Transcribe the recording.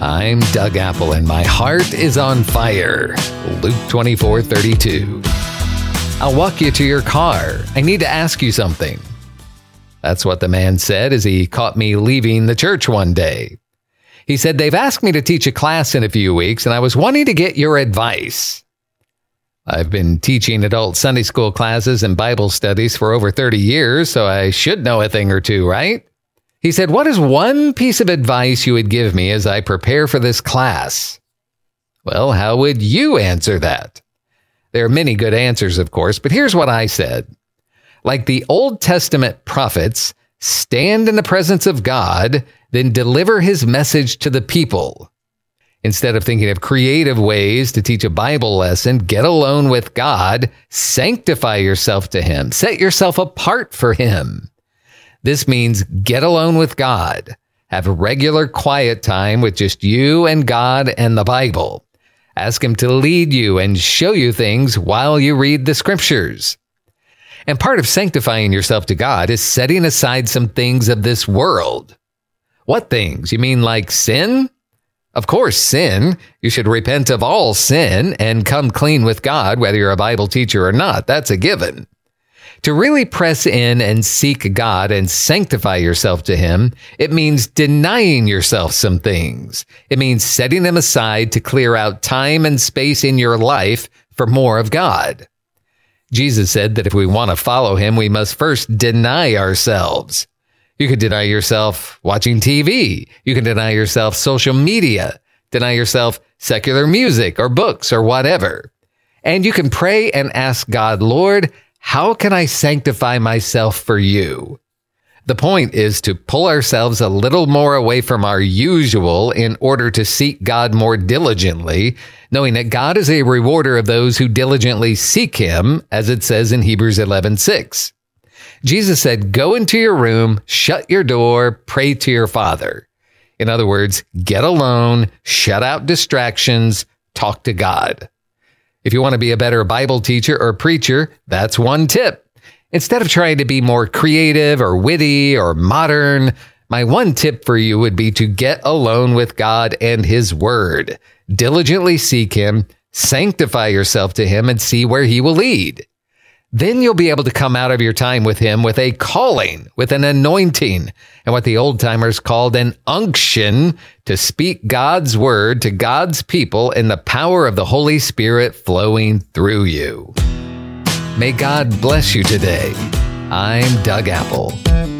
I'm Doug Apple, and my heart is on fire. Luke 24:32. I'll walk you to your car. I need to ask you something. That's what the man said as he caught me leaving the church one day. He said, they've asked me to teach a class in a few weeks, and I was wanting to get your advice. I've been teaching adult Sunday school classes and Bible studies for over 30 years, so I should know a thing or two, right? He said, what is one piece of advice you would give me as I prepare for this class? Well, how would you answer that? There are many good answers, of course, but here's what I said. Like the Old Testament prophets, stand in the presence of God, then deliver his message to the people. Instead of thinking of creative ways to teach a Bible lesson, get alone with God, sanctify yourself to him, set yourself apart for him. This means get alone with God. Have a regular quiet time with just you and God and the Bible. Ask him to lead you and show you things while you read the scriptures. And part of sanctifying yourself to God is setting aside some things of this world. What things? You mean like sin? Of course, sin. You should repent of all sin and come clean with God, whether you're a Bible teacher or not. That's a given. To really press in and seek God and sanctify yourself to him, it means denying yourself some things. It means setting them aside to clear out time and space in your life for more of God. Jesus said that if we want to follow him, we must first deny ourselves. You could deny yourself watching TV. You can deny yourself social media, deny yourself secular music or books or whatever. And you can pray and ask God, Lord, how can I sanctify myself for you? The point is to pull ourselves a little more away from our usual in order to seek God more diligently, knowing that God is a rewarder of those who diligently seek him, as it says in Hebrews 11:6. Jesus said, go into your room, shut your door, pray to your Father. In other words, get alone, shut out distractions, talk to God. If you want to be a better Bible teacher or preacher, that's one tip. Instead of trying to be more creative or witty or modern, my one tip for you would be to get alone with God and his word. Diligently seek him, sanctify yourself to him, and see where he will lead. Then you'll be able to come out of your time with him with a calling, with an anointing, and what the old timers called an unction to speak God's word to God's people in the power of the Holy Spirit flowing through you. May God bless you today. I'm Doug Apple.